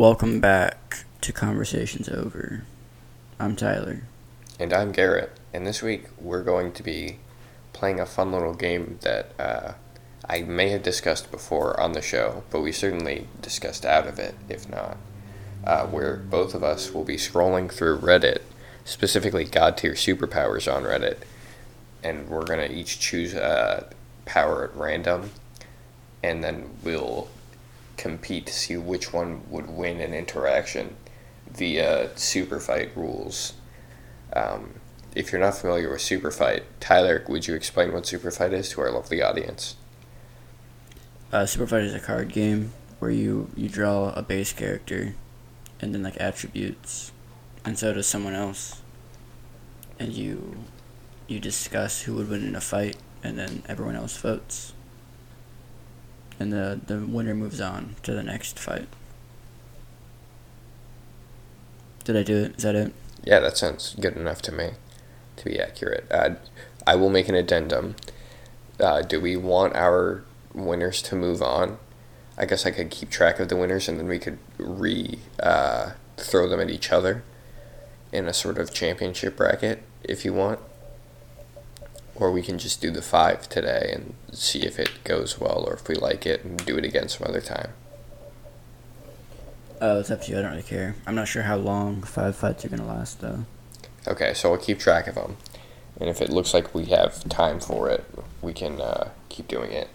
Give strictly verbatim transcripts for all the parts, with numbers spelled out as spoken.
Welcome back to Conversations Over. I'm Tyler. And I'm Garrett. And this week we're going to be playing a fun little game that uh, I may have discussed before on the show, but we certainly discussed out of it, if not, uh, where both of us will be scrolling through Reddit, specifically God Tier Superpowers on Reddit, and we're going to each choose a power at random, and then we'll compete to see which one would win an interaction via Superfight rules. Um, if you're not familiar with Superfight, Tyler, would you explain what Superfight is to our lovely audience? Uh, Superfight is a card game where you, you draw a base character and then like attributes, and so does someone else, and you you discuss who would win in a fight, and then everyone else votes. And the, the winner moves on to the next fight. Did I do it? Is that it? Yeah, that sounds good enough to me, to be accurate. Uh, I will make an addendum. Uh, do we want our winners to move on? I guess I could keep track of the winners, and then we could re uh, throw them at each other in a sort of championship bracket, if you want. Or we can just do the five today and see if it goes well, or if we like it, and do it again some other time. Oh, uh, it's up to you. I don't really care. I'm not sure how long five fights are going to last, though. Okay, so we'll keep track of them. And if it looks like we have time for it, we can uh, keep doing it.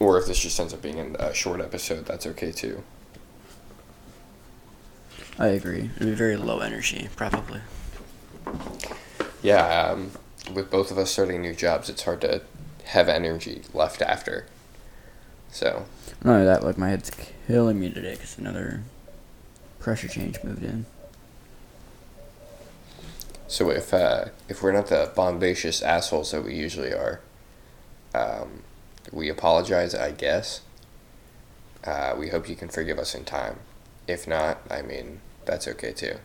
Or if this just ends up being a short episode, that's okay, too. I agree. It'll be very low energy, probably. Yeah, um... with both of us starting new jobs, it's hard to have energy left after. So. Not only that, like, my head's killing me today because another pressure change moved in. So if uh, if we're not the bombacious assholes that we usually are, um, we apologize, I guess. Uh, we hope you can forgive us in time. If not, I mean, that's okay too.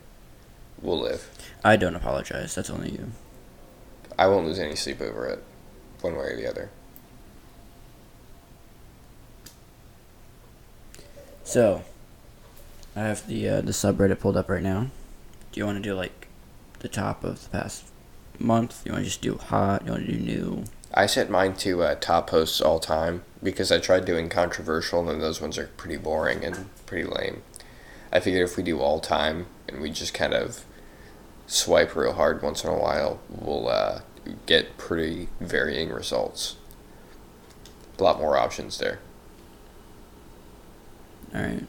We'll live. I don't apologize. That's only you. I won't lose any sleep over it, one way or the other. So, I have the uh, the subreddit pulled up right now. Do you want to do, like, the top of the past month? You want to just do hot? You want to do new? I set mine to uh, top posts all time, because I tried doing controversial, and those ones are pretty boring and pretty lame. I figured if we do all time, and we just kind of swipe real hard once in a while, we'll uh, get pretty varying results. A lot more options there. Alright.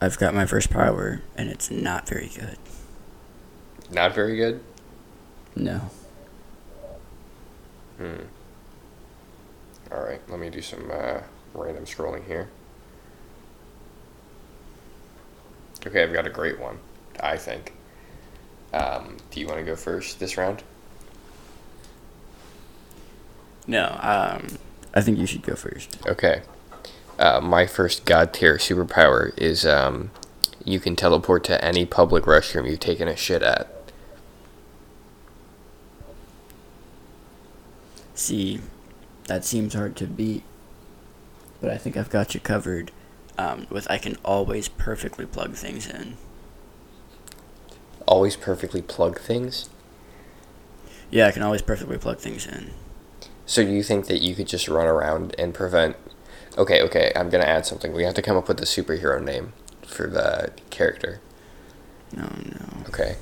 I've got my first power, and it's not very good. Not very good? No. Hmm. Alright, let me do some uh, random scrolling here. Okay, I've got a great one, I think. Um, do you want to go first this round? No, um, I think you should go first. Okay. Uh, my first God Tier superpower is um, you can teleport to any public restroom you've taken a shit at. See, that seems hard to beat, but I think I've got you covered. Um, with I can always perfectly plug things in. Always perfectly plug things? Yeah, I can always perfectly plug things in. So you think that you could just run around and prevent... Okay, okay, I'm going to add something. We have to come up with a superhero name for the character. No, no. Okay.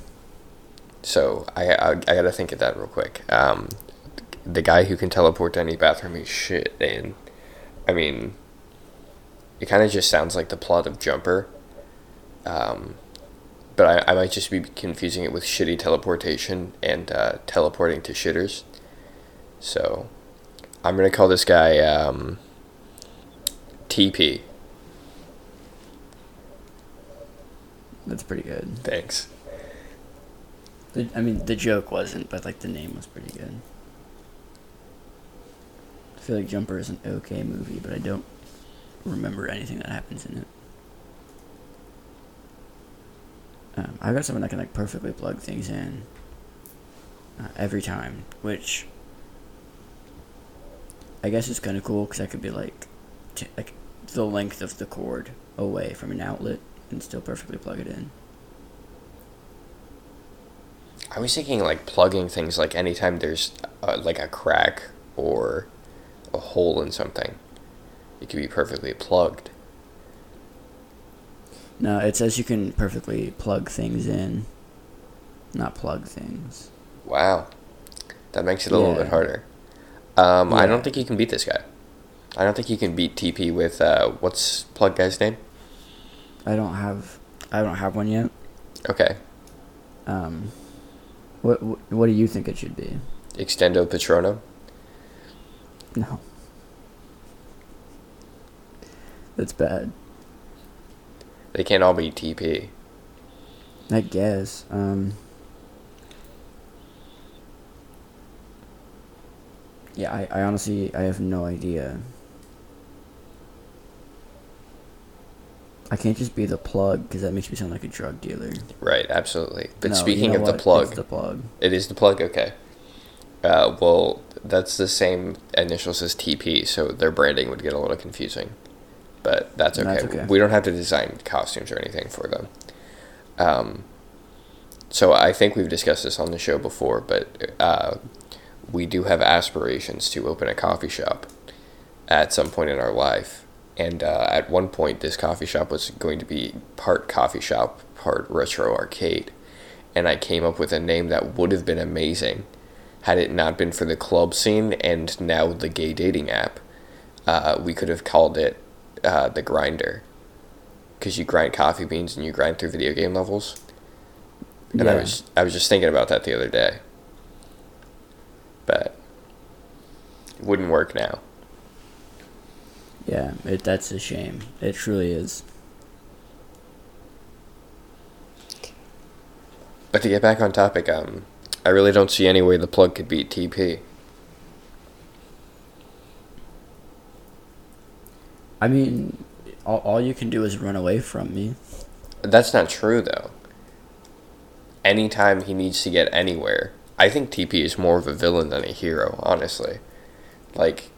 So I I, I got to think of that real quick. Um, the guy who can teleport to any bathroom he's shit in. I mean... It kind of just sounds like the plot of Jumper, um, but I, I might just be confusing it with shitty teleportation and uh, teleporting to shitters. So I'm going to call this guy um, T P. That's pretty good. Thanks. The, I mean, the joke wasn't, but like the name was pretty good. I feel like Jumper is an okay movie, but I don't remember anything that happens in it. Um, I got someone that can like perfectly plug things in uh, every time, which I guess is kind of cool because I could be like, t- like the length of the cord away from an outlet and still perfectly plug it in. I was thinking like plugging things like anytime there's uh, like a crack or a hole in something, it could be perfectly plugged. No, it says you can perfectly plug things in, not plug things. Wow. That makes it a yeah. little bit harder. Um, yeah. I don't think you can beat this guy. I don't think you can beat T P with, uh, what's plug guy's name? I don't have, I don't have one yet. Okay. Um, what, what, what do you think it should be? Extendo Patronum? No. That's bad. They can't all be T P. I guess. Um, yeah, I, I honestly, I have no idea. I can't just be the plug, because that makes me sound like a drug dealer. Right, absolutely. But no, speaking you know of what? the plug. It's the plug. It is the plug? Okay. Uh, well, that's the same initials as T P, so their branding would get a little confusing. But that's okay. that's okay. We don't have to design costumes or anything for them. Um, so I think we've discussed this on the show before, but uh, we do have aspirations to open a coffee shop at some point in our life. And uh, at one point, this coffee shop was going to be part coffee shop, part retro arcade. And I came up with a name that would have been amazing had it not been for the club scene and now the gay dating app. Uh, we could have called it Uh, the grinder, because you grind coffee beans and you grind through video game levels. And yeah. I was I was just thinking about that the other day, but it wouldn't work now. Yeah, it, that's a shame. It truly is. But to get back on topic, um, I really don't see any way the plug could beat T P. I mean, all, all you can do is run away from me. That's not true, though. Anytime he needs to get anywhere, I think T P is more of a villain than a hero, honestly. Like,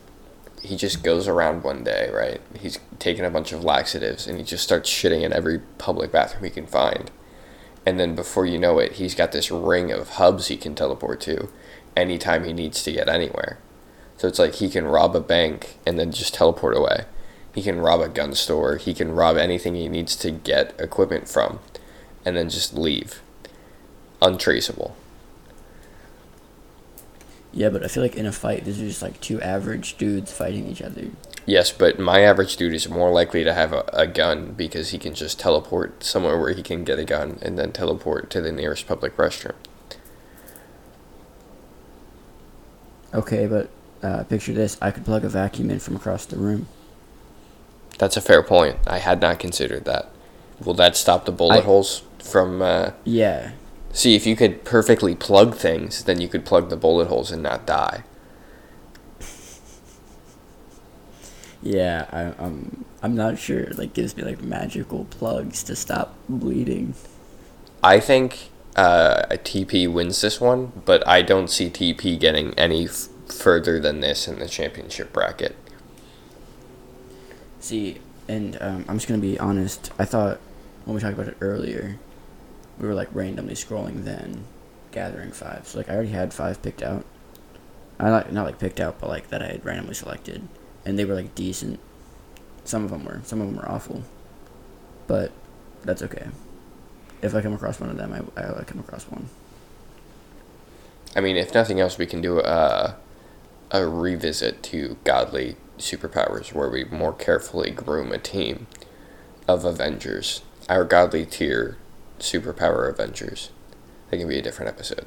he just goes around one day, right? He's taking a bunch of laxatives, and he just starts shitting in every public bathroom he can find. And then before you know it, he's got this ring of hubs he can teleport to anytime he needs to get anywhere. So it's like he can rob a bank and then just teleport away. He can rob a gun store. He can rob anything he needs to get equipment from and then just leave. Untraceable. Yeah, but I feel like in a fight, these are just like two average dudes fighting each other. Yes, but my average dude is more likely to have a, a gun because he can just teleport somewhere where he can get a gun and then teleport to the nearest public restroom. Okay, but uh, picture this. I could plug a vacuum in from across the room. That's a fair point. I had not considered that. Will that stop the bullet I, holes from... Uh, yeah. See, if you could perfectly plug things, then you could plug the bullet holes and not die. Yeah, I, um, I'm not sure. Like, gives me, like, magical plugs to stop bleeding. I think uh, a T P wins this one, but I don't see T P getting any f- further than this in the championship bracket. See, and um, I'm just going to be honest. I thought when we talked about it earlier, we were, like, randomly scrolling then, gathering five. So, like, I already had five picked out. I like Not, like, picked out, but, like, that I had randomly selected. And they were, like, decent. Some of them were. Some of them were awful. But that's okay. If I come across one of them, I, I come across one. I mean, if nothing else, we can do a, a revisit to Godly Superpowers, where we more carefully groom a team of Avengers, our Godly Tier Superpower Avengers. That can be a different episode,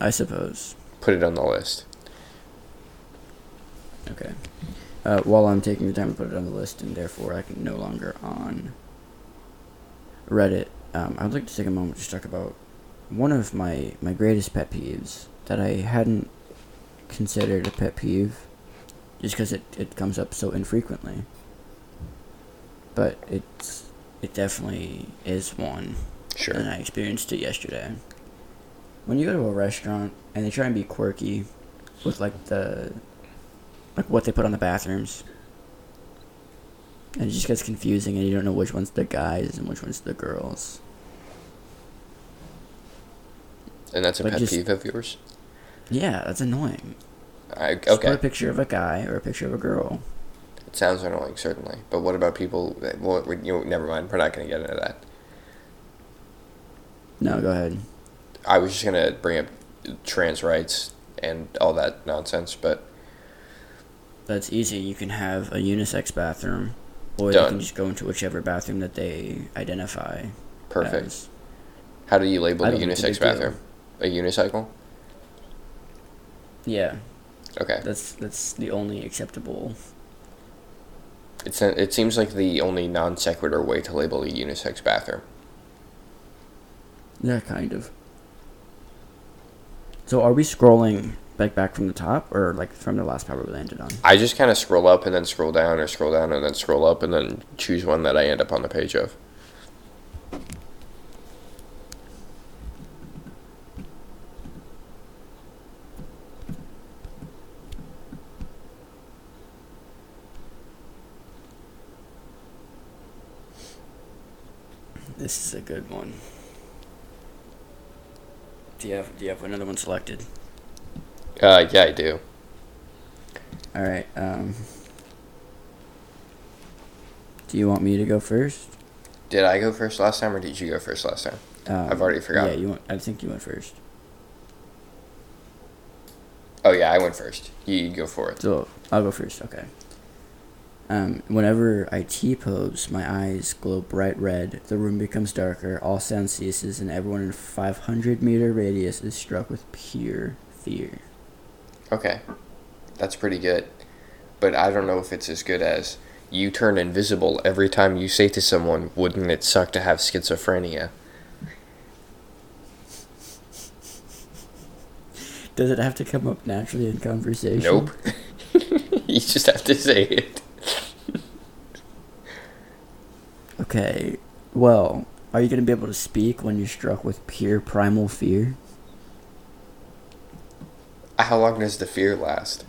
I suppose. Put it on the list. Okay. Uh, while I'm taking the time to put it on the list, and therefore I can no longer on Reddit, um, I'd like to take a moment to talk about one of my, my greatest pet peeves that I hadn't considered a pet peeve just because it, it comes up so infrequently, but it's it definitely is one. Sure. And I experienced it yesterday. When you go to a restaurant and they try and be quirky with like the like what they put on the bathrooms. And it just gets confusing, and you don't know which one's the guys and which one's the girls. And that's a but pet just, peeve of yours? Yeah, that's annoying. I, okay. Just put a picture of a guy or a picture of a girl. It sounds annoying, certainly. But what about people... That, well, we, you, never mind, we're not going to get into that. No, go ahead. I was just going to bring up trans rights and all that nonsense, but... That's easy. You can have a unisex bathroom, or Done. They can just go into whichever bathroom that they identify. Perfect. As. How do you label a unisex bathroom? A unicycle? Yeah. Okay. That's that's the only acceptable. It's a, it seems like the only non sequitur way to label a unisex bathroom. Yeah, kind of. So are we scrolling? Like back from the top, or like from the last part we landed on? I just kind of scroll up and then scroll down, or scroll down and then scroll up, and then choose one that I end up on the page of. This is a good one. Do you have, do you have another one selected? Uh, yeah, I do. All right. Um, do you want me to go first? Did I go first last time, or did you go first last time? Um, I've already forgotten. Yeah, you went, I think you went first. Oh, yeah, I went first. You go for it. So, I'll go first. Okay. Um, whenever I T-pose, my eyes glow bright red, the room becomes darker, all sound ceases, and everyone in a five hundred meter radius is struck with pure fear. Okay, that's pretty good, but I don't know if it's as good as you turn invisible every time you say to someone, wouldn't it suck to have schizophrenia? Does it have to come up naturally in conversation? Nope. You just have to say it. Okay, well, are you going to be able to speak when you're struck with pure primal fear? How long does the fear last?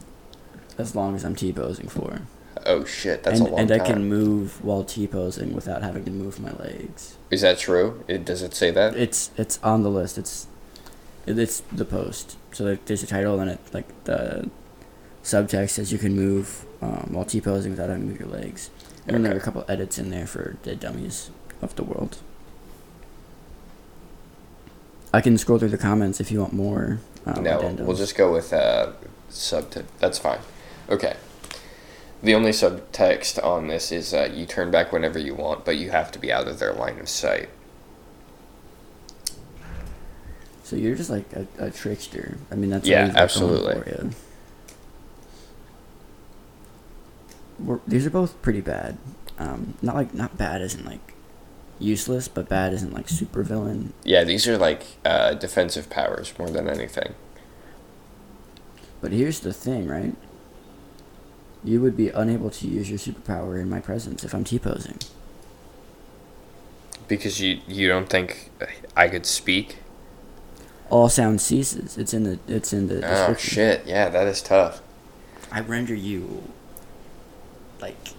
As long as I'm T-posing for. Oh, shit. That's and, a long and time. And I can move while T-posing without having to move my legs. Is that true? It, does it say that? It's it's on the list. It's it's the post. So there's a title, and it, like the subtext says you can move um, while T-posing without having to move your legs. And okay. Then there are a couple edits in there for the dummies of the world. I can scroll through the comments if you want more. Um, no, addendums. We'll just go with uh, subtext. That's fine. Okay. The only subtext on this is uh, you turn back whenever you want, but you have to be out of their line of sight. So you're just like a, a trickster. I mean, that's yeah, absolutely. Going for, yeah. We're, these are both pretty bad. Um, not like not bad isn't like. Useless, but bad isn't like super villain. Yeah, these are like uh, defensive powers more than anything. But here's the thing, right? You would be unable to use your superpower in my presence if I'm T-posing. Because you you don't think I could speak? All sound ceases. It's in the it's in the. Oh shit! Yeah, that is tough. I render you like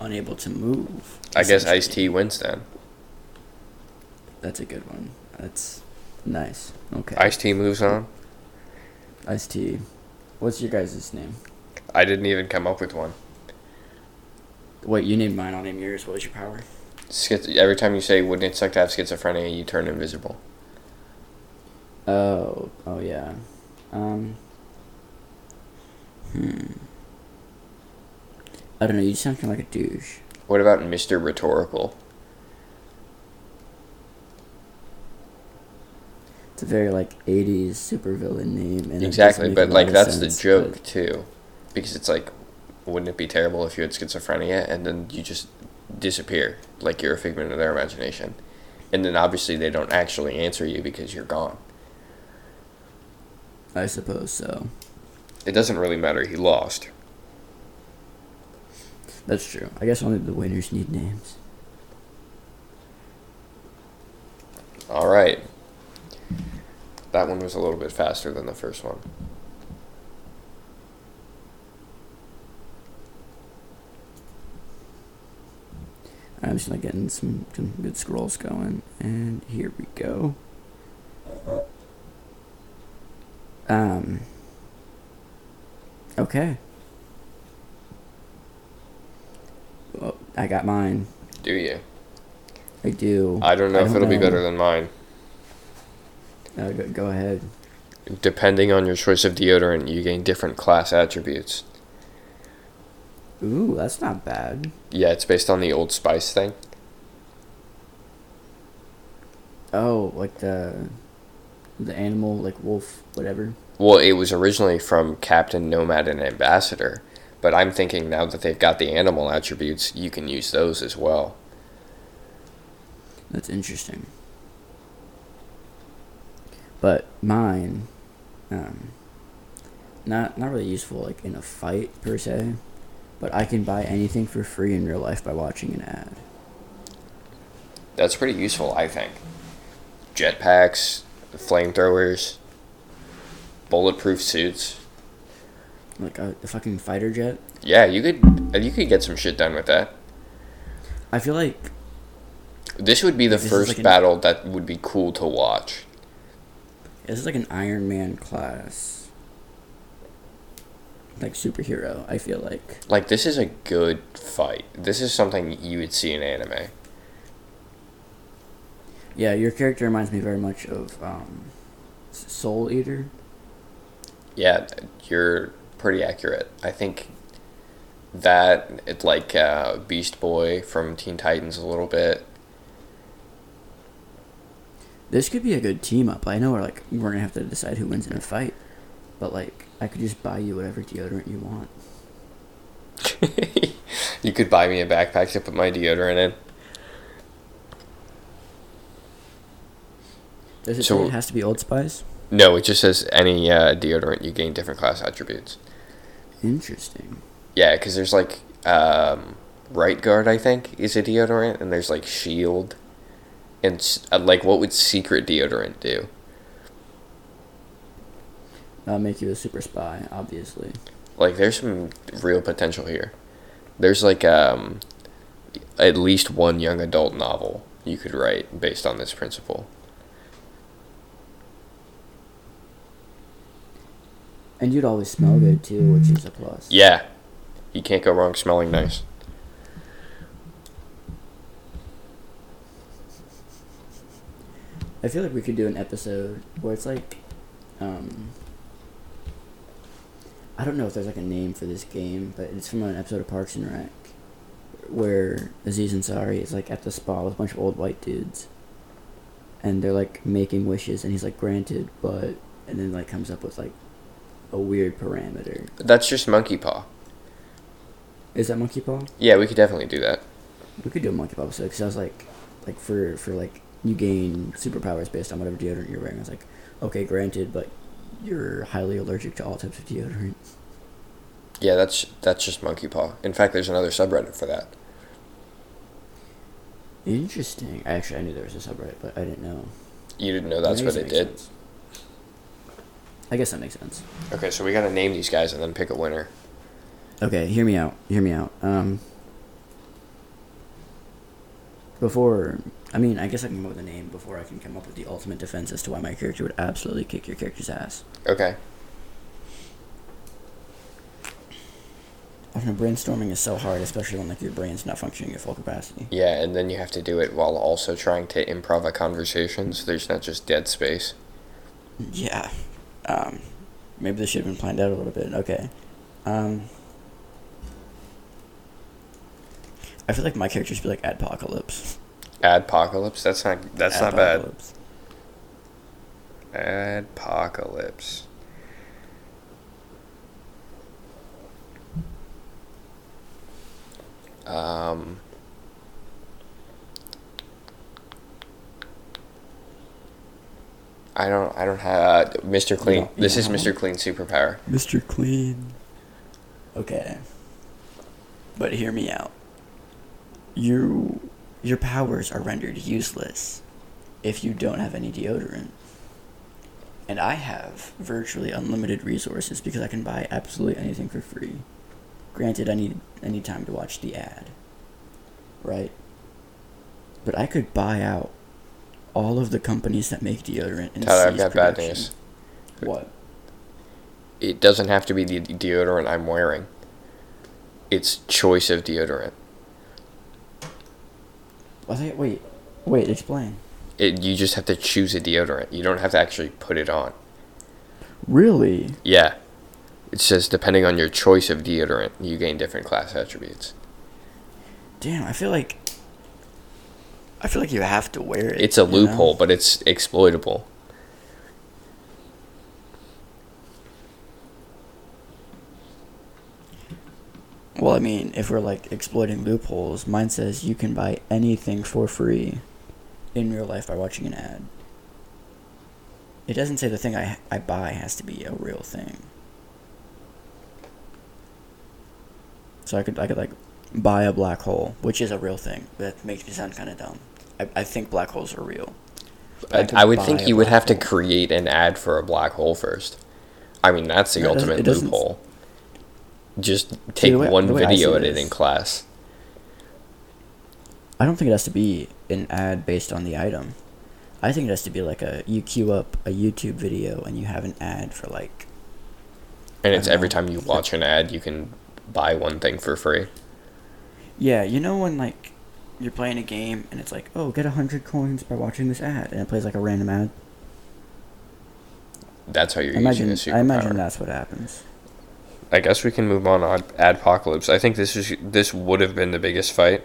unable to move. I guess Ice-T wins then. That's a good one. That's nice. Okay. Ice-T moves on. Ice-T. What's your guys' name? I didn't even come up with one. Wait, you named mine. I'll name yours. What is your power? Schiz- every time you say, wouldn't it suck to have schizophrenia, you turn invisible. Oh. Oh, yeah. Um. Hmm. I don't know. You sound kind of like a douche. What about Mister Rhetorical? It's a very, like, eighties supervillain name. And exactly, but, like, that's sense, the joke, but... too. Because it's like, wouldn't it be terrible if you had schizophrenia? And then you just disappear, like you're a figment of their imagination. And then, obviously, they don't actually answer you because you're gone. I suppose so. It doesn't really matter. He lost. That's true. I guess only the winners need names. All right. That one was a little bit faster than the first one. I'm just like getting some, some good scrolls going, and here we go. Um. Okay. Well, I got mine. Do you? I do. I don't know I if don't it'll know. be better than mine. Uh, go, go ahead. Depending on your choice of deodorant, you gain different class attributes. Ooh, that's not bad. Yeah, it's based on the Old Spice thing. Oh, like the the animal, like wolf, whatever. Well, it was originally from Captain, Nomad, and Ambassador, but I'm thinking now that they've got the animal attributes, you can use those as well. That's interesting. But mine, um, not not really useful like in a fight per se, but I can buy anything for free in real life by watching an ad. That's pretty useful, I think. Jetpacks, flamethrowers, bulletproof suits. Like a, a fucking fighter jet? Yeah, you could you could get some shit done with that. I feel like this would be the first like an- battle that would be cool to watch. This is like an Iron Man class, like superhero, I feel like. Like, this is a good fight. This is something you would see in anime. Yeah, your character reminds me very much of um, Soul Eater. Yeah, you're pretty accurate. I think that, it like uh, Beast Boy from Teen Titans a little bit. This could be a good team up. I know we're like we're gonna have to decide who wins in a fight, but like I could just buy you whatever deodorant you want. You could buy me a backpack to put my deodorant in. Does it so, say it has to be Old Spice? No, it just says any uh, deodorant you gain different class attributes. Interesting. Yeah, because there's like um, Right Guard, I think, is a deodorant, and there's like Shield. And, uh, like, what would Secret deodorant do? Uh, make you a super spy, obviously. Like, there's some real potential here. There's, like, um, at least one young adult novel you could write based on this principle. And you'd always smell good, too, which is a plus. Yeah. You can't go wrong smelling nice. I feel like we could do an episode where it's like, um, I don't know if there's like a name for this game, but it's from an episode of Parks and Rec, where Aziz Ansari is like at the spa with a bunch of old white dudes, and they're like making wishes, and he's like, granted, but, and then like comes up with like a weird parameter. That's just monkey paw. Is that monkey paw? Yeah, we could definitely do that. We could do a monkey paw episode, because I was like, like for, for like, you gain superpowers based on whatever deodorant you're wearing. I was like, okay, granted, but you're highly allergic to all types of deodorant. Yeah, that's that's just monkey paw. In fact, there's another subreddit for that. Interesting. Actually, I knew there was a subreddit, but I didn't know. You didn't know that's what it did? Sense. I guess that makes sense. Okay, so we gotta name these guys and then pick a winner. Okay, hear me out. Hear me out. Um, before... I mean, I guess I can come up with a name before I can come up with the ultimate defense as to why my character would absolutely kick your character's ass. Okay. I don't know, brainstorming is so hard, especially when, like, your brain's not functioning at full capacity. Yeah, and then you have to do it while also trying to improv a conversation, so there's not just dead space. Yeah. Um, maybe this should have been planned out a little bit. Okay. Um... I feel like my character should be, like, Adpocalypse. Adpocalypse? That's not that's Adpocalypse. Not bad. Adpocalypse. Um I don't I don't have uh, Mister Clean. No, this no. is Mister Clean superpower. Mister Clean. Okay. But hear me out. You Your powers are rendered useless if you don't have any deodorant. And I have virtually unlimited resources because I can buy absolutely anything for free. Granted, I need, I need time to watch the ad. Right? but I could buy out all of the companies that make deodorant and Tyler, I've got production. Bad news. What? It doesn't have to be the deodorant I'm wearing. It's choice of deodorant. Was it? Wait, wait, explain. It, you just have to choose a deodorant. You don't have to actually put it on. Really? Yeah. It says depending on your choice of deodorant, you gain different class attributes. Damn, I feel like... I feel like you have to wear it. It's a loophole, know? But it's exploitable. Well, I mean, if we're, like, exploiting loopholes, mine says you can buy anything for free in real life by watching an ad. It doesn't say the thing I I buy has to be a real thing. So I could, I could like, buy a black hole, which is a real thing. That makes me sound kind of dumb. I, I think black holes are real. I, I would think you would have hole. to create an ad for a black hole first. I mean, that's the no, ultimate loophole. Just take See, way, one video editing class. I don't think it has to be an ad based on the item. I think it has to be like a, you queue up a YouTube video and you have an ad for like... And it's every know, time you watch an ad, you can buy one thing for free. Yeah, you know when like you're playing a game and it's like, oh, get one hundred coins by watching this ad, and it plays like a random ad? That's how you're imagine, using a superpower. I imagine that's what happens. I guess we can move on on Adpocalypse. I think this is this would have been the biggest fight.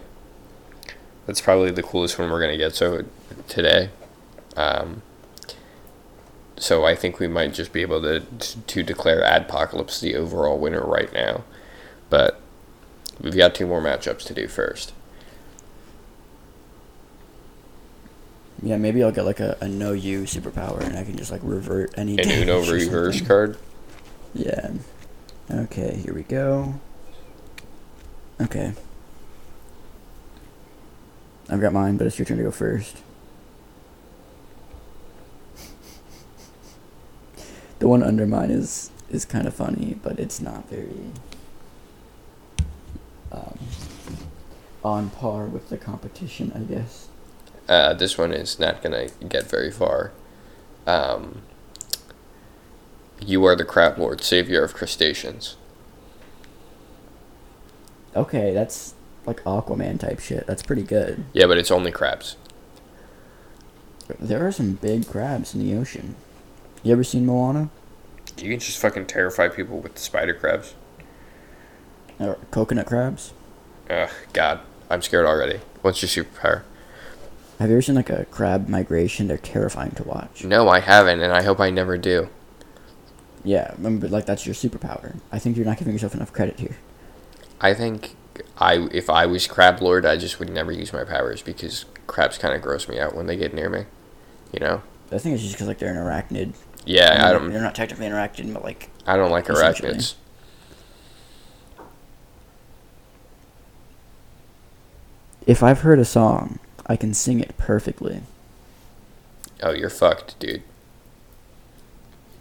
That's probably the coolest one we're going to get so today. Um, so I think we might just be able to to declare Adpocalypse the overall winner right now. But we've got two more matchups to do first. Yeah, maybe I'll get like a, a no you superpower and I can just like revert any damage. An Uno reverse card? Yeah. Okay, here we go. Okay. I've got mine, but it's your turn to go first. The one under mine is, is kind of funny, but it's not very um, on par with the competition, I guess. Uh, this one is not going to get very far. Um... You are the crab lord, savior of crustaceans. Okay, that's like Aquaman type shit. That's pretty good. Yeah, but it's only crabs. There are some big crabs in the ocean. You ever seen Moana? You can just fucking terrify people with spider crabs. Or coconut crabs? Ugh, God. I'm scared already. What's your superpower? Have you ever seen like a crab migration? They're terrifying to watch. No, I haven't, and I hope I never do. Yeah, remember, like, that's your superpower. I think you're not giving yourself enough credit here. I think I if I was Crab Lord, I just would never use my powers because crabs kind of gross me out when they get near me, you know? I think it's just because, like, they're an arachnid. Yeah, I, mean, I don't... They're not technically an arachnid, but, like... I don't like arachnids. If I've heard a song, I can sing it perfectly. Oh, you're fucked, dude.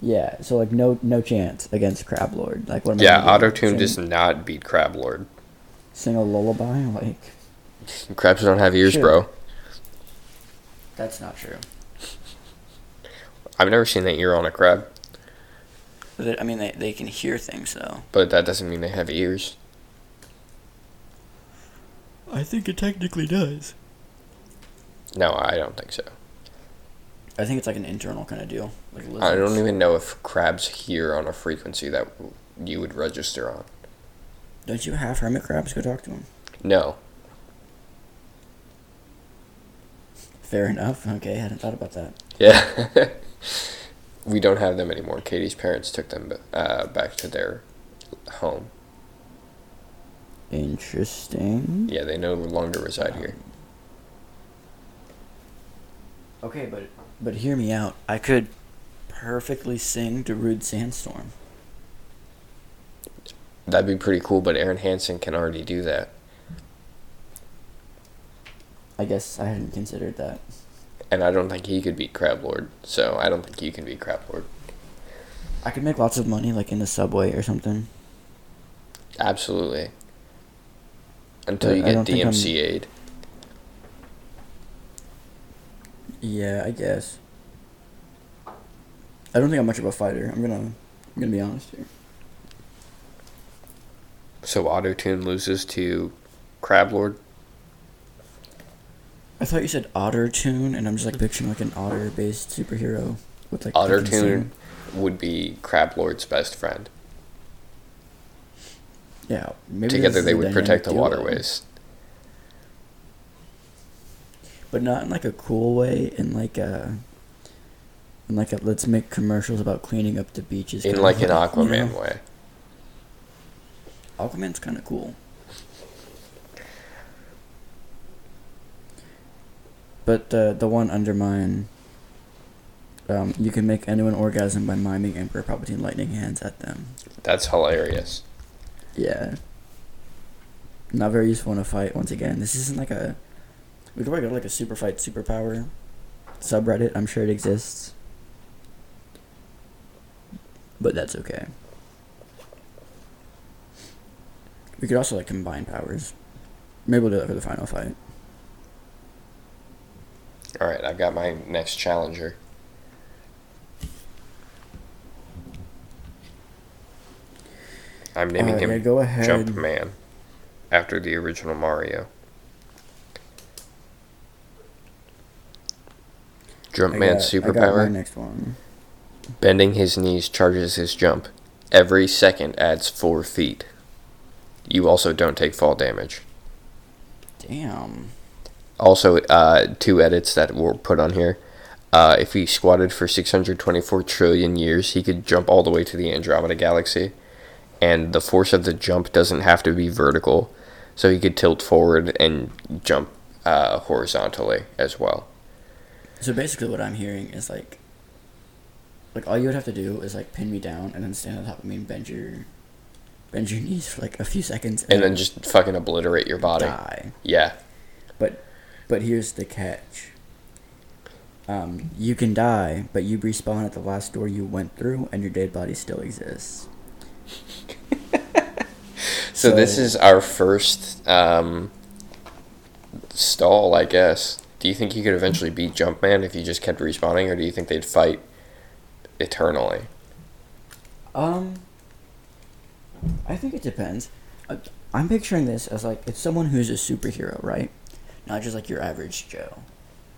Yeah, so, like, no no chance against Crab Lord. Like, what am I Yeah, auto-tune does not beat Crab Lord. Sing a lullaby? Like... Crabs don't have ears, sure. bro. That's not true. I've never seen that ear on a crab. But, I mean, they, they can hear things, though. But that doesn't mean they have ears. I think it technically does. No, I don't think so. I think it's like an internal kind of deal. Like I don't even know if crabs hear on a frequency that you would register on. Don't you have hermit crabs go talk to them? No. Fair enough. Okay, I hadn't thought about that. Yeah. We don't have them anymore. Katie's parents took them uh, back to their home. Interesting. Yeah, they no longer reside um, here. Okay, but... But hear me out. I could perfectly sing Darude Sandstorm. That'd be pretty cool, but Aaron Hansen can already do that. I guess I hadn't considered that. And I don't think he could beat Crab Lord, so I don't think you can beat Crab Lord. I could make lots of money, like, in the subway or something. Absolutely. Until but you get D M C A'd. Yeah, I guess. I don't think I'm much of a fighter. I'm gonna, I'm gonna be honest here. So Auto-Tune loses to Crab Lord. I thought you said Otter-Tune, and I'm just like picturing like an otter-based superhero with like. Otter-Tune would be Crab Lord's best friend. Yeah, maybe together they would protect the waterways. But not in like a cool way, in like a, in like a let's make commercials about cleaning up the beaches. In like an Aquaman way. Aquaman's kind of cool. But uh, the one under mine, um, you can make anyone orgasm by miming Emperor Palpatine lightning hands at them. That's hilarious. Yeah. Not very useful in a fight, once again. This isn't like a... We could probably go to like a Superfight Superpower subreddit. I'm sure it exists. But that's okay. We could also like combine powers. Maybe we'll do that for the final fight. Alright, I've got my next challenger. I'm naming uh, him yeah, go ahead. Jumpman, after the original Mario. Jumpman's superpower. Next one. Bending his knees charges his jump. Every second adds four feet. You also don't take fall damage. Damn. Also, uh, two edits that were put on here. Uh, if he squatted for six hundred twenty-four trillion years, he could jump all the way to the Andromeda Galaxy. And the force of the jump doesn't have to be vertical, so he could tilt forward and jump uh, horizontally as well. So basically what I'm hearing is, like, like all you would have to do is, like, pin me down and then stand on top of me and bend your, bend your knees for, like, a few seconds. And, and then just fucking obliterate your body. Die. Yeah. But but here's the catch. Um, you can die, but you respawn at the last door you went through and your dead body still exists. So, so this is our first um, stall, I guess. Do you think you could eventually beat Jumpman if you just kept respawning, or do you think they'd fight eternally? Um, I think it depends. I, I'm picturing this as, like, it's someone who's a superhero, right? Not just, like, your average Joe.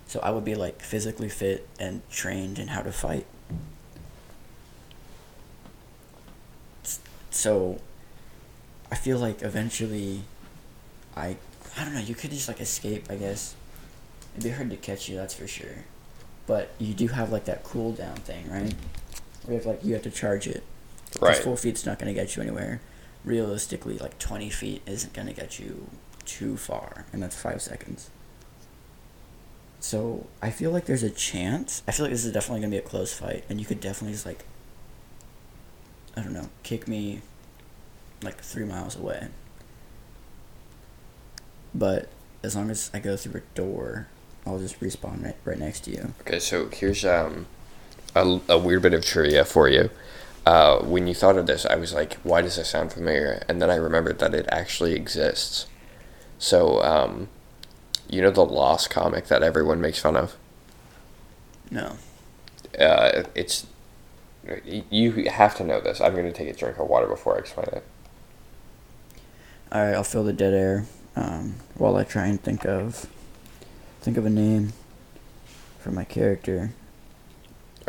So I would be, like, physically fit and trained in how to fight. So, I feel like eventually, I, I don't know, you could just, like, escape, I guess. It'd be hard to catch you, that's for sure. But you do have, like, that cooldown thing, right? Where, like, you have to charge it. Right. Because four feet's not going to get you anywhere. Realistically, like, twenty feet isn't going to get you too far, and that's five seconds. So, I feel like there's a chance. I feel like this is definitely going to be a close fight, and you could definitely just, like, I don't know, kick me, like, three miles away. But as long as I go through a door, I'll just respawn right, right next to you. Okay, so here's um a, a weird bit of trivia for you. Uh, when you thought of this, I was like, why does this sound familiar? And then I remembered that it actually exists. So, um, you know the Lost comic that everyone makes fun of? No. Uh, it's... You have to know this. I'm going to take a drink of water before I explain it. Alright, I'll fill the dead air um, while I try and think of think of a name for my character.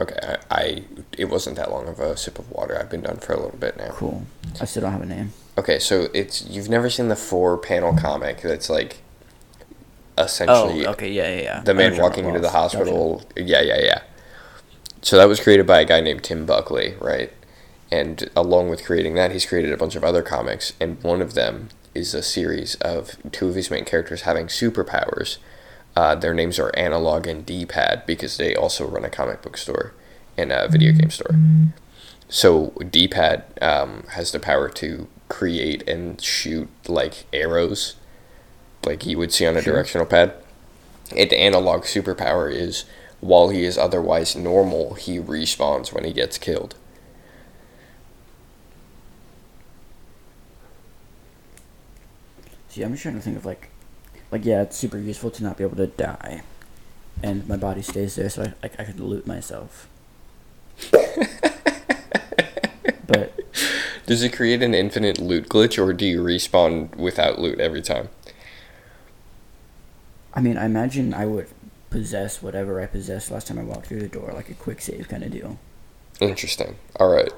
Okay, I, I it wasn't that long of a sip of water. I've been done for a little bit now. Cool. I still don't have a name. Okay, so it's you've never seen the four-panel comic that's like essentially... Oh, okay, yeah, yeah, yeah. The man walking into the hospital. Gotcha. Yeah, yeah, yeah. So that was created by a guy named Tim Buckley, right? And along with creating that, he's created a bunch of other comics, and one of them is a series of two of his main characters having superpowers. Uh, their names are Analog and D-Pad, because they also run a comic book store and a video game store. So D-Pad um, has the power to create and shoot, like, arrows, like you would see on a directional pad. And Analog's superpower is... While he is otherwise normal, he respawns when he gets killed. See, I'm just trying to think of, like... Like, yeah, it's super useful to not be able to die. and my body stays there, so I I, I could loot myself. But does it create an infinite loot glitch, or do you respawn without loot every time? I mean, I imagine I would possess whatever I possessed last time I walked through the door, like a quick save kind of deal. Interesting. All right.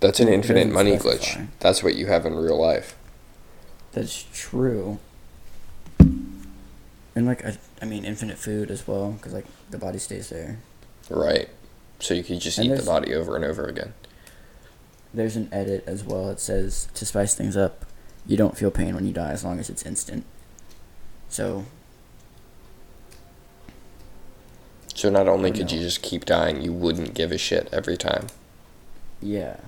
That's an infinite money glitch. That's what you have in real life. That's true. And, like, I, I mean, infinite food as well, because, like, the body stays there. Right. So you can just and eat the body over and over again. There's an edit as well. It says, to spice things up, you don't feel pain when you die as long as it's instant. So... So not only could know. you just keep dying, you wouldn't give a shit every time. Yeah.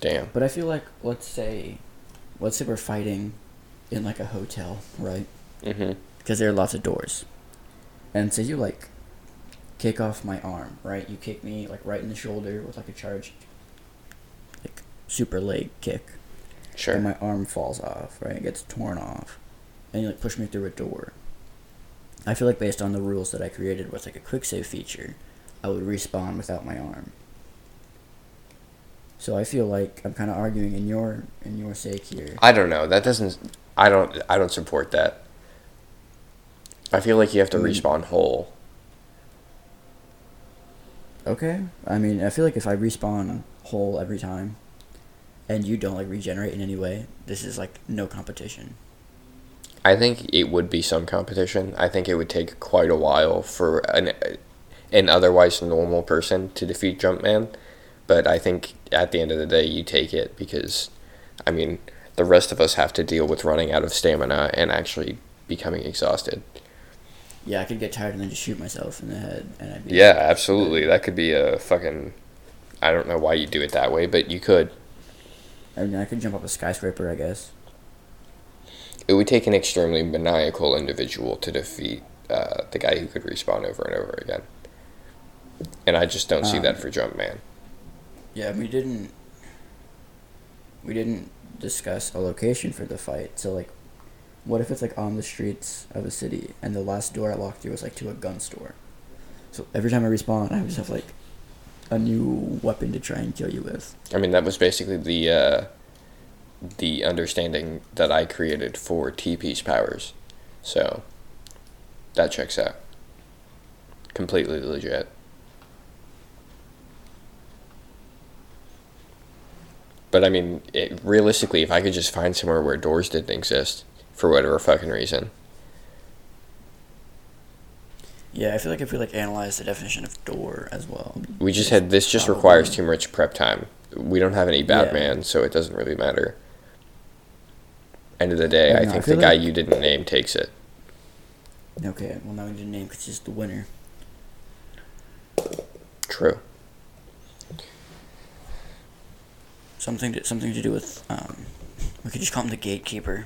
Damn. But I feel like, let's say... Let's say we're fighting in, like, a hotel, right? Mm-hmm. Because there are lots of doors. And say so you, like, kick off my arm, right? You kick me, like, right in the shoulder with, like, a charge... super leg kick. Sure. And my arm falls off, right? It gets torn off. And you, like, push me through a door. I feel like based on the rules that I created with, like, a quick save feature, I would respawn without my arm. So I feel like I'm kind of arguing in your in your sake here. I don't know. That doesn't... I don't, I don't support that. I feel like you have to mm. respawn whole. Okay. I mean, I feel like if I respawn whole every time... and you don't, like, regenerate in any way, this is, like, no competition. I think it would be some competition. I think it would take quite a while for an an otherwise normal person to defeat Jumpman. But I think at the end of the day, you take it because, I mean, the rest of us have to deal with running out of stamina and actually becoming exhausted. Yeah, I could get tired and then just shoot myself in the head. and I'd be Yeah, absolutely. That could be a fucking... I don't know why you do it that way, but you could. I mean, I could jump up a skyscraper, I guess. It would take an extremely maniacal individual to defeat uh, the guy who could respawn over and over again. And I just don't um, see that for Jumpman. Yeah, we didn't... We didn't discuss a location for the fight. So, like, what if it's, like, on the streets of a city, and the last door I walked through was, like, to a gun store? So every time I respawn, I just have, like... a new weapon to try and kill you with. I mean, that was basically the uh, the understanding that I created for T P's powers. So, that checks out. Completely legit. But, I mean, it, realistically, if I could just find somewhere where doors didn't exist, for whatever fucking reason... Yeah, I feel like if we, like, analyze the definition of door as well. We just had, this just requires too much prep time. We don't have any Batman, yeah. So it doesn't really matter. End of the day, I, I know, think I the like... guy you didn't name takes it. Okay, well, now we didn't name because he's the winner. True. Something to, something to do with, um, we could just call him the gatekeeper.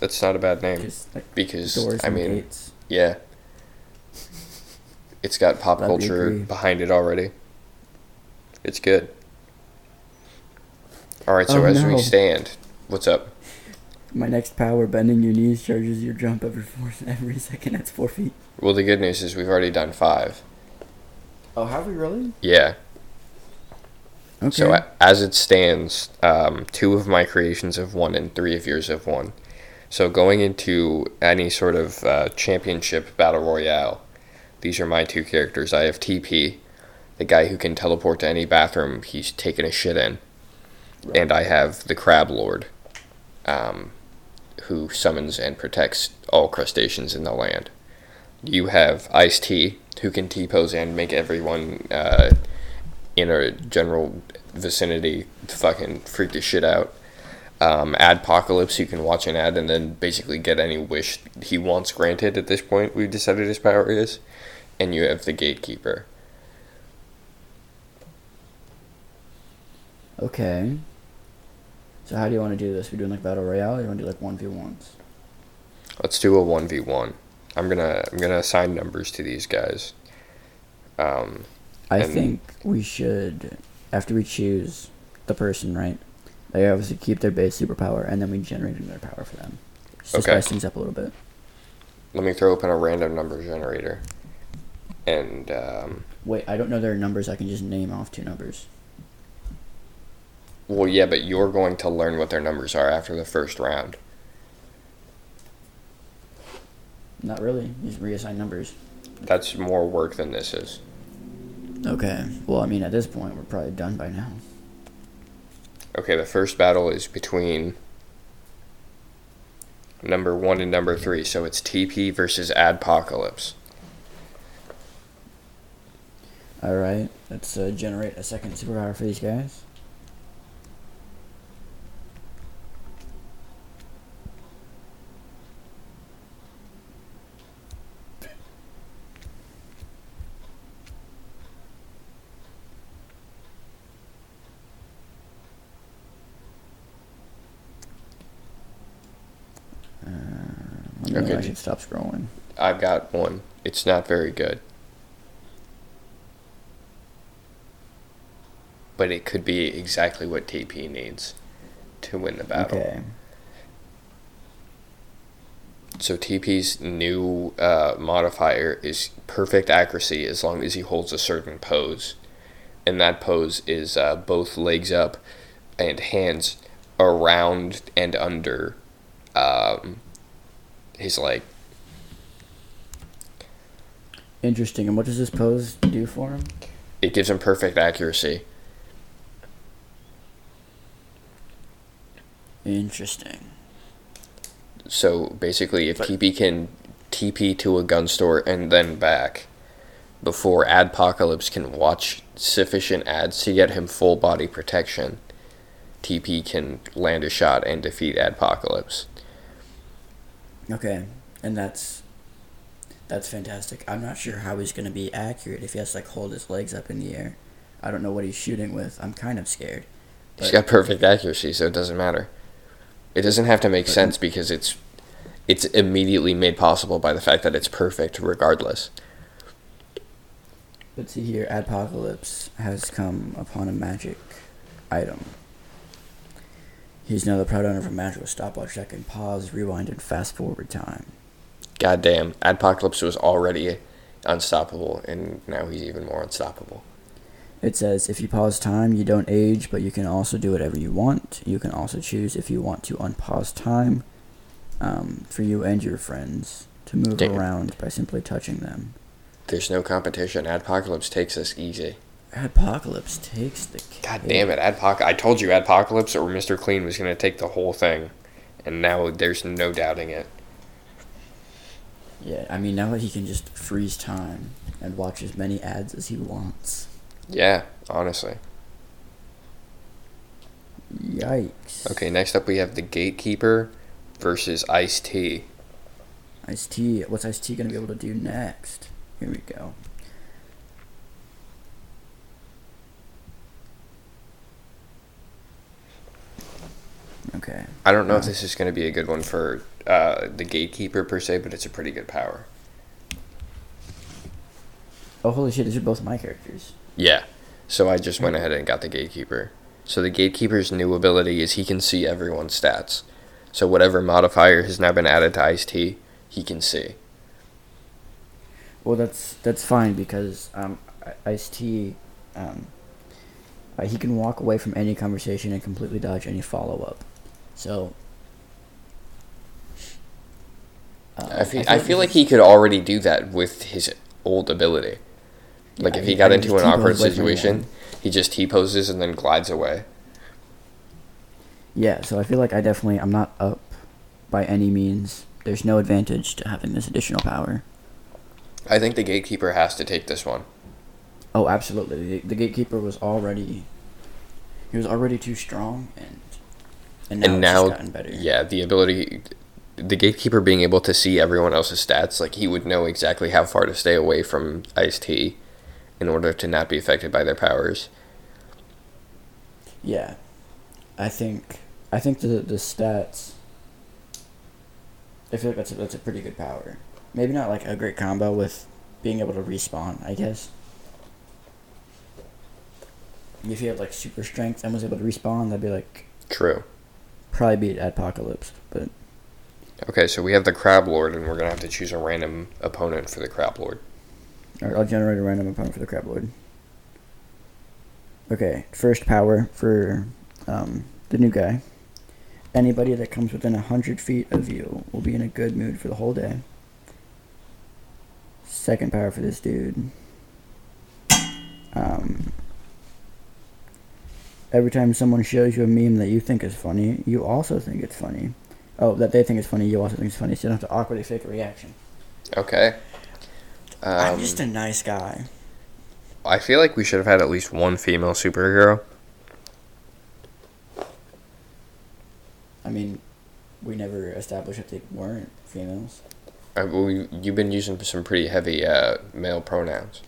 That's not a bad name. Because, like, because doors I and mean, gates. Yeah. It's got pop That'd culture be behind it already. It's good. All right, so oh, as no. we stand, what's up? My next power, bending your knees, charges your jump every four, every second. That's four feet. Well, the good news is we've already done five. Oh, have we really? Yeah. Okay. So as it stands, um, two of my creations have won and three of yours have won. So going into any sort of uh, championship battle royale, these are my two characters. I have T P, the guy who can teleport to any bathroom he's taken a shit in. Right. And I have the Crab Lord, um, who summons and protects all crustaceans in the land. You have Ice-T, who can T-pose and make everyone uh, in a general vicinity fucking freak the shit out. Um, Adpocalypse, who can watch an ad and then basically get any wish he wants granted at this point. We've decided his power is... And you have the gatekeeper. Okay. So how do you want to do this? We're doing like battle royale, or you want to do like one v ones? Let's do a one v one. I'm gonna I'm gonna assign numbers to these guys. Um, I think we should, after we choose the person, right? They obviously keep their base superpower, and then we generate another power for them. Just okay. To spice things up a little bit. Let me throw open a random number generator. And um, wait, I don't know their numbers. I can just name off two numbers. Well, yeah, but you're going to learn what their numbers are after the first round. Not really. Just reassign numbers. That's more work than this is. Okay. Well, I mean, at this point, we're probably done by now. Okay, the first battle is between number one and number three. So it's T P versus Adpocalypse. All right. Let's uh, generate a second superpower for these guys. Okay, I should stop scrolling. I've got one. It's not very good. But it could be exactly what T P needs to win the battle. Okay. So T P's new uh, modifier is perfect accuracy as long as he holds a certain pose. And that pose is uh, both legs up and hands around and under... Um, He's like... Interesting. And what does this pose do for him? It gives him perfect accuracy. Interesting. So, basically, if but, T P can T P to a gun store and then back before Adpocalypse can watch sufficient ads to get him full body protection, T P can land a shot and defeat Adpocalypse. Okay, and that's that's fantastic. I'm not sure how he's going to be accurate if he has to like hold his legs up in the air. I don't know what he's shooting with. I'm kind of scared. He's got perfect accuracy, so it doesn't matter. It doesn't have to make sense because it's it's immediately made possible by the fact that it's perfect regardless. But see here, Adpocalypse has come upon a magic item. He's now the proud owner of a magical stopwatch that can pause, rewind, and fast-forward time. Goddamn. Adpocalypse was already unstoppable, and now he's even more unstoppable. It says, if you pause time, you don't age, but you can also do whatever you want. You can also choose if you want to unpause time um, for you and your friends to move Damn. around by simply touching them. There's no competition. Adpocalypse takes us easy. Adpocalypse takes the cake. God damn it, Adpoc! I told you Adpocalypse or Mister Clean was going to take the whole thing. And now there's no doubting it. Yeah, I mean, now that he can just freeze time and watch as many ads as he wants. Yeah, honestly. Yikes. Okay, next up we have the Gatekeeper versus Ice-T. Ice-T. What's Ice-T going to be able to do next? Here we go. Okay. I don't know um, if this is going to be a good one for uh, the Gatekeeper per se, but it's a pretty good power. Oh, holy shit, these are both my characters. Yeah. So I just went ahead and got the Gatekeeper. So the Gatekeeper's new ability is he can see everyone's stats. So whatever modifier has now been added to Ice-T, he can see. Well, that's that's fine because um, Ice-T... Um, uh, he can walk away from any conversation and completely dodge any follow-up. So, uh, I feel, I feel, I feel like he could already do that with his old ability. Like, yeah, if he, he got into an awkward situation, he just T-poses and then glides away. Yeah, so I feel like I definitely, I'm not up by any means. There's no advantage to having this additional power. I think the Gatekeeper has to take this one. Oh, absolutely. The, the Gatekeeper was already, he was already too strong, and... And now, and now it's gotten better. Yeah, the ability, the Gatekeeper being able to see everyone else's stats, like he would know exactly how far to stay away from Ice-T in order to not be affected by their powers. Yeah, I think I think the the stats. I feel like that's a, that's a pretty good power. Maybe not like a great combo with being able to respawn, I guess. If you have like super strength and was able to respawn, that'd be like true. Probably beat Adpocalypse, but... Okay, so we have the Crab Lord, and we're going to have to choose a random opponent for the Crab Lord. Alright, I'll generate a random opponent for the Crab Lord. Okay, first power for um, the new guy. Anybody that comes within one hundred feet of you will be in a good mood for the whole day. Second power for this dude. Um, every time someone shows you a meme that you think is funny, you also think it's funny. Oh, that they think it's funny, you also think it's funny, so you don't have to awkwardly fake a reaction. Okay. Um, I'm just a nice guy. I feel like we should have had at least one female superhero. I mean, we never established that they weren't females. Uh, well, you've been using some pretty heavy uh, male pronouns,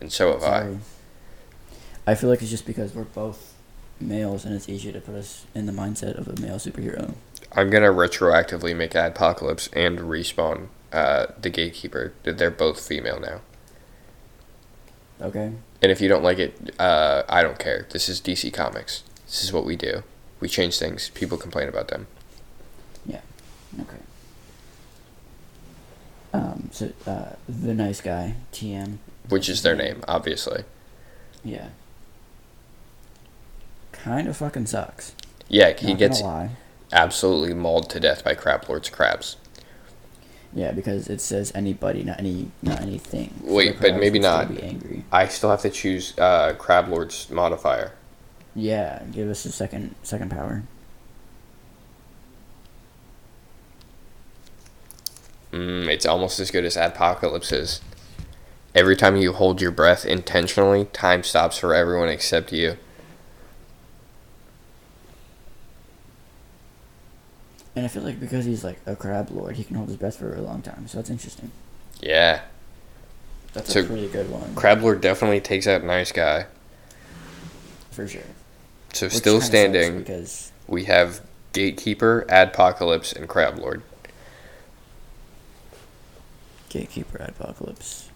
and so have Sorry. I. I feel like it's just because we're both males, and it's easier to put us in the mindset of a male superhero. I'm going to retroactively make Adpocalypse and Respawn uh, the Gatekeeper. They're both female now. Okay. And if you don't like it, uh, I don't care. This is D C Comics. This is what we do. We change things. People complain about them. Yeah. Okay. Um. So, uh, the nice guy, T M. Which is their name, obviously. Yeah. Kind of fucking sucks. Yeah, he Not gets absolutely mauled to death by Crab Lord's crabs. Yeah, because it says anybody, not any, not anything. Wait, but maybe not. Be angry. I still have to choose uh, Crab Lord's modifier. Yeah, give us a second, second power. Mm, it's almost as good as Adpocalypse's. Every time you hold your breath intentionally, time stops for everyone except you. And I feel like because he's like a crab lord, he can hold his breath for a really long time. So that's interesting. Yeah. That's so a pretty good one. Crab Lord definitely takes out nice guy. For sure. So Which still standing, because we have Gatekeeper, Adpocalypse, and Crab Lord. Gatekeeper, Adpocalypse,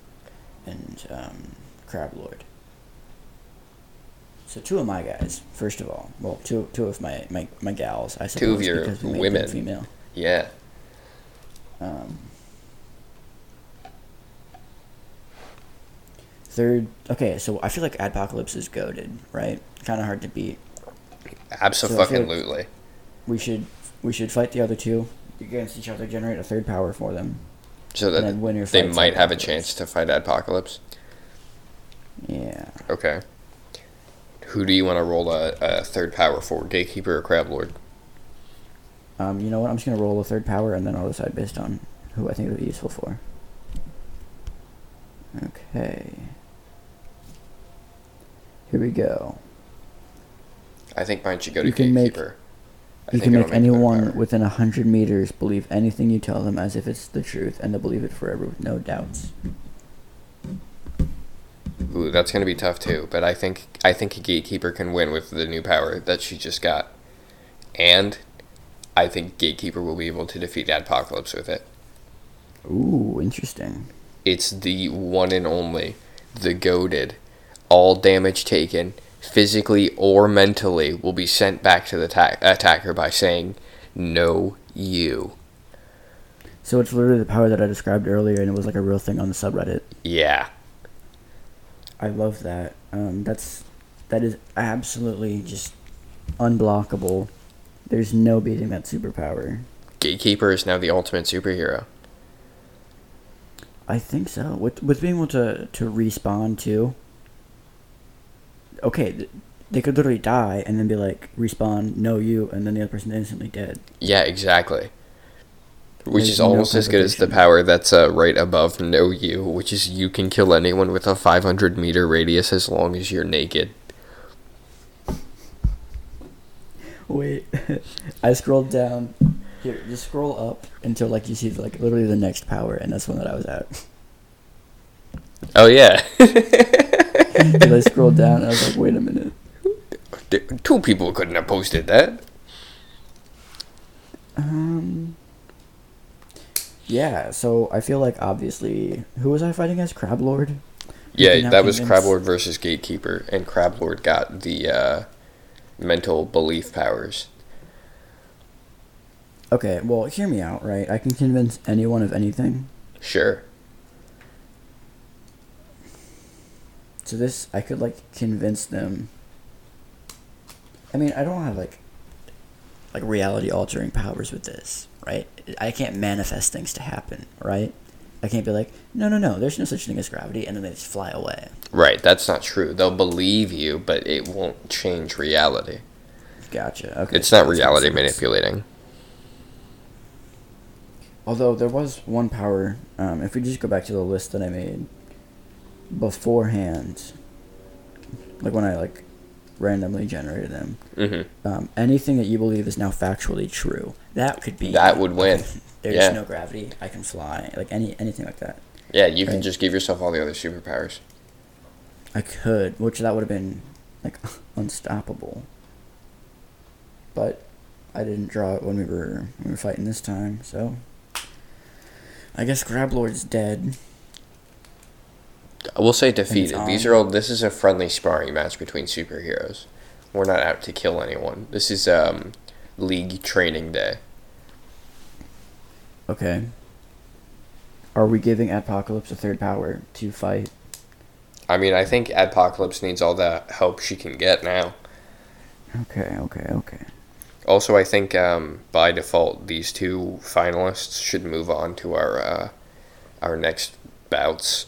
and um, Crab Lord. So two of my guys, first of all. Well, two two of my, my, my gals, I suppose. Two of your because we made women. Them female. Yeah. Um. Third. Okay, so I feel like Adpocalypse is goated, right? Kind of hard to beat. Abso-fucking-lutely. So like we should we should fight the other two against each other, generate a third power for them. So that they might have a chance to fight Adpocalypse. Yeah. Okay. Who do you want to roll a, a third power for, Gatekeeper or Crab Lord? Um, you know what? I'm just going to roll a third power, and then I'll decide based on who I think it'll be useful for. Okay. Here we go. I think mine should go to you Gatekeeper. Make, you can make, make anyone within one hundred meters believe anything you tell them as if it's the truth, and they'll believe it forever with no doubts. Ooh, that's going to be tough too, but I think I think a Gatekeeper can win with the new power that she just got. And I think Gatekeeper will be able to defeat Adpocalypse with it. Ooh, interesting. It's the one and only, the goated, all damage taken, physically or mentally, will be sent back to the ta- attacker by saying, "No, you." So it's literally the power that I described earlier, and it was like a real thing on the subreddit. Yeah. I love that. Um, that's that is absolutely just unblockable. There's no beating that superpower. Gatekeeper is now the ultimate superhero. I think so. With with being able to, to respawn too. Okay, th- they could literally die and then be like, respawn, no you, and then the other person's instantly dead. Yeah, exactly. Which There's is almost no as good as the power that's uh, right above no you, which is you can kill anyone with a five hundred meter radius as long as you're naked. Wait, I scrolled down. Here, just scroll up until like you see like literally the next power, and that's one that I was at. Oh yeah. Did I scroll down? I was like, wait a minute. Two people couldn't have posted that. Um. Yeah, so I feel like obviously, who was I fighting as? Crab Lord? Yeah, that convince... was Crab Lord versus Gatekeeper, and Crab Lord got the uh, mental belief powers. Okay, well, hear me out, right? I can convince anyone of anything. Sure. to this, I could, like, convince them. I mean, I don't have, like, like reality-altering powers with this, right? I can't manifest things to happen, right? I can't be like, no, no, no, there's no such thing as gravity, and then they just fly away. Right, that's not true. They'll believe you, but it won't change reality. Gotcha, okay. It's not reality manipulating. Although, there was one power, um, if we just go back to the list that I made beforehand, like when I, like, randomly generated them, mm-hmm. um, anything that you believe is now factually true, that could be... That would win. There's yeah. no gravity, I can fly, like, any anything like that. Yeah, you right? can just give yourself all the other superpowers. I could, which that would have been, like, unstoppable. But I didn't draw it when we were when we were fighting this time, so... I guess Grablord's dead. We'll say defeated. These are all. This is a friendly sparring match between superheroes. We're not out to kill anyone. This is um, league training day. Okay. Are we giving Adpocalypse a third power to fight? I mean, I think Adpocalypse needs all the help she can get now. Okay. Okay. Okay. Also, I think um, by default, these two finalists should move on to our uh, our next bouts.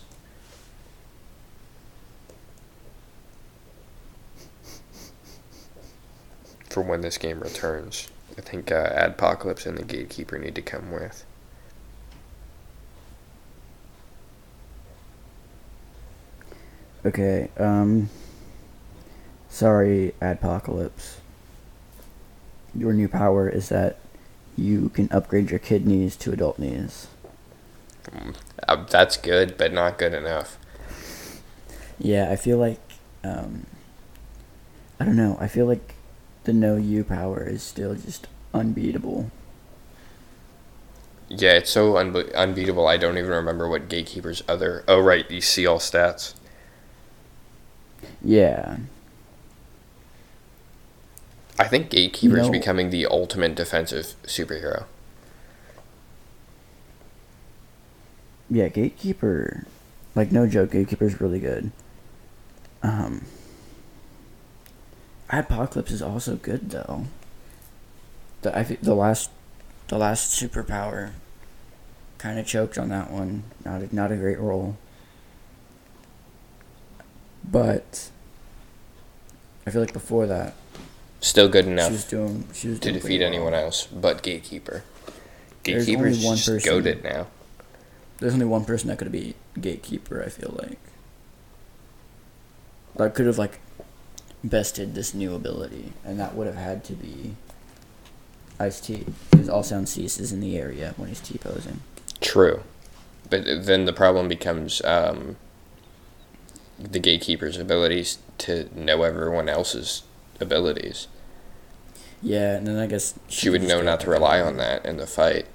For when this game returns. I think uh, Adpocalypse and the Gatekeeper need to come with. Okay, um... sorry, Adpocalypse. Your new power is that you can upgrade your kid knees to adult knees. Mm, that's good, but not good enough. Yeah, I feel like, um, I don't know. I feel like the no you power is still just unbeatable. Yeah, it's so unbe- unbeatable. I don't even remember what Gatekeeper's other. Oh, right, you see all stats. Yeah. I think Gatekeeper is no. becoming the ultimate defensive superhero. Yeah, Gatekeeper, like, no joke, Gatekeeper's really good. Um, Adpocalypse is also good though. The I the last the last superpower kind of choked on that one. Not a, not a great role, but I feel like before that. Still good enough she was doing, she was doing to defeat anyone well. else but Gatekeeper. Gatekeeper's just person, goated now. There's only one person that could be Gatekeeper, I feel like. That could have, like, bested this new ability, and that would have had to be Ice-T, because all sound ceases in the area when he's T-posing. True. But then the problem becomes um, the Gatekeeper's abilities to know everyone else's abilities. Yeah, and then I guess she, she would know not to rely on that in the fight.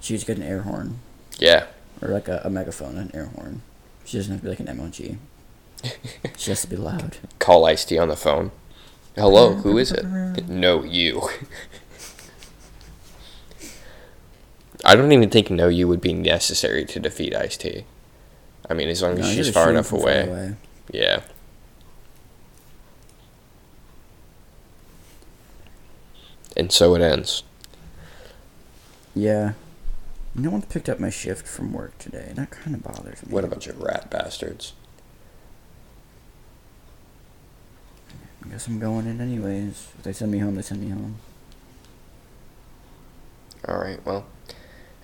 She would get an air horn. Yeah. Or like a, a megaphone, an air horn. She doesn't have to be like an M L G. She has to be loud. Call Ice-T on the phone. Hello, who is it? No, you. I don't even think no you would be necessary to defeat Ice-T. I mean, as long no, as she's far enough away. Far away. Yeah. And so it ends. Yeah. No one picked up my shift from work today, and that kind of bothers me. What a bunch of rat bastards. I guess I'm going in anyways. If they send me home, they send me home. Alright, well,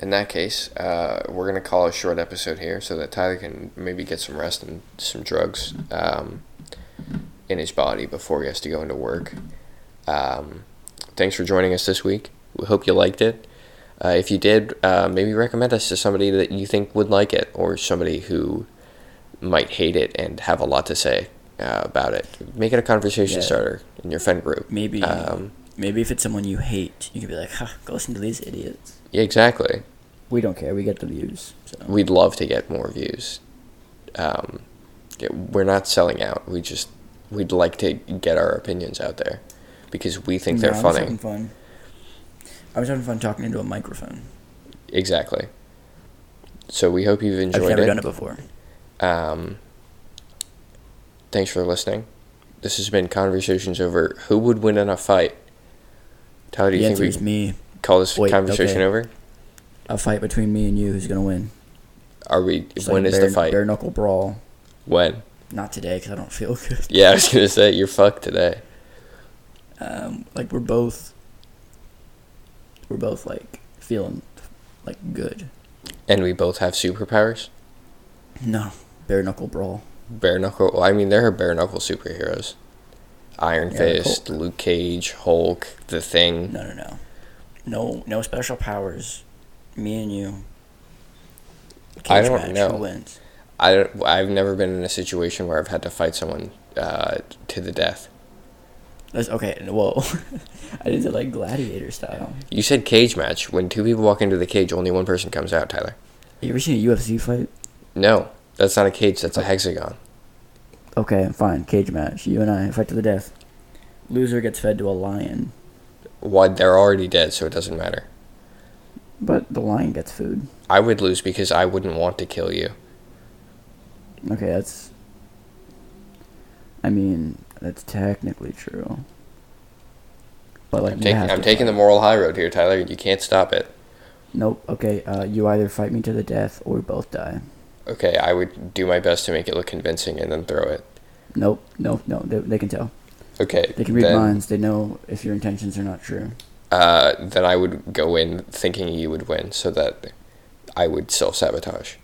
in that case, uh, we're going to call a short episode here so that Tyler can maybe get some rest and some drugs um, in his body before he has to go into work. Um... Thanks for joining us this week. We hope you liked it. Uh, if you did, uh, maybe recommend us to somebody that you think would like it or somebody who might hate it and have a lot to say uh, about it. Make it a conversation yeah. starter in your friend group. Maybe um, maybe if it's someone you hate, you could be like, huh, go listen to these idiots. Yeah, exactly. We don't care. We get the views. So. We'd love to get more views. Um, we're not selling out. We just, we'd like to get our opinions out there. Because we think no, they're I funny. Having fun. I was having fun talking into a microphone. Exactly. So we hope you've enjoyed it. I've never it. done it before. Um, Thanks for listening. This has been Conversations Over. Who would win in a fight? Tyler, do you the think we me. call this Wait, conversation okay. over? A fight between me and you. Who's going to win? Are we? It's when like is bare, the fight? Bare knuckle brawl. When? Not today, because I don't feel good. Yeah, I was going to say, you're fucked today. Um, like, we're both... We're both, like, feeling, like, good. And we both have superpowers? No. Bare knuckle brawl. Bare knuckle... Well, I mean, there are bare knuckle superheroes. Iron yeah, Fist, Hulk. Luke Cage, Hulk, The Thing. No, no, no. No no special powers. Me and you. Cage I don't match. know. Who wins? I don't, I've never been in a situation where I've had to fight someone uh, to the death. That's okay, whoa. I did it like gladiator style. You said cage match. When two people walk into the cage, only one person comes out, Tyler. Have you ever seen a U F C fight? No. That's not a cage. That's okay. a hexagon. Okay, fine. Cage match. You and I fight to the death. Loser gets fed to a lion. Why? They're already dead, so it doesn't matter. But the lion gets food. I would lose because I wouldn't want to kill you. Okay, that's... I mean, that's technically true. But like, I'm, taking, I'm taking the moral high road here, Tyler. You can't stop it. Nope. Okay, uh, you either fight me to the death or we both die. Okay, I would do my best to make it look convincing and then throw it. Nope, nope, no. They, they can tell. Okay. They can read then, minds. They know if your intentions are not true. Uh, then I would go in thinking you would win so that I would self-sabotage.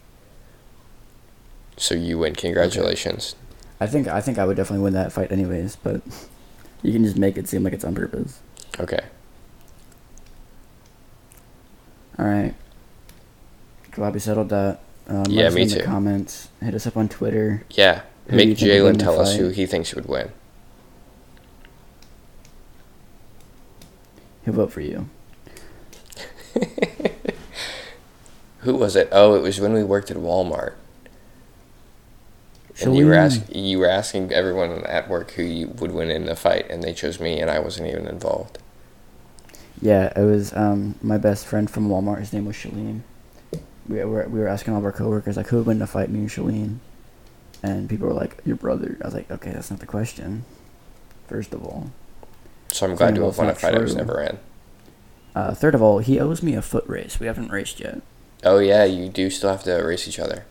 So you win. Congratulations. Okay. I think I think I would definitely win that fight anyways, but you can just make it seem like it's on purpose. Okay. All right. Glad we settled that. Um, yeah, me too. In the comments. Hit us up on Twitter. Yeah. Who Make Jalen tell us who he thinks would win. He'll vote for you. Who was it? Oh, it was when we worked at Walmart. And you were, ask, you were asking everyone at work who you would win in the fight, and they chose me, and I wasn't even involved. Yeah, it was um, my best friend from Walmart. His name was Shaleen. We were, we were asking all of our coworkers, like, who would win in a fight, me and Shaleen? And people were like, your brother. I was like, okay, that's not the question, first of all. So I'm glad to have won a fight I was never in. Uh, third of all, he owes me a foot race. We haven't raced yet. Oh, yeah, you do still have to race each other.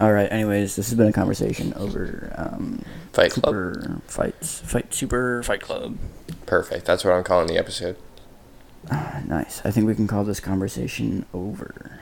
All right. Anyways, this has been a conversation over um, Fight Club. Fights, Fight Super Fight Club. Perfect. That's what I'm calling the episode. Uh, nice. I think we can call this conversation over.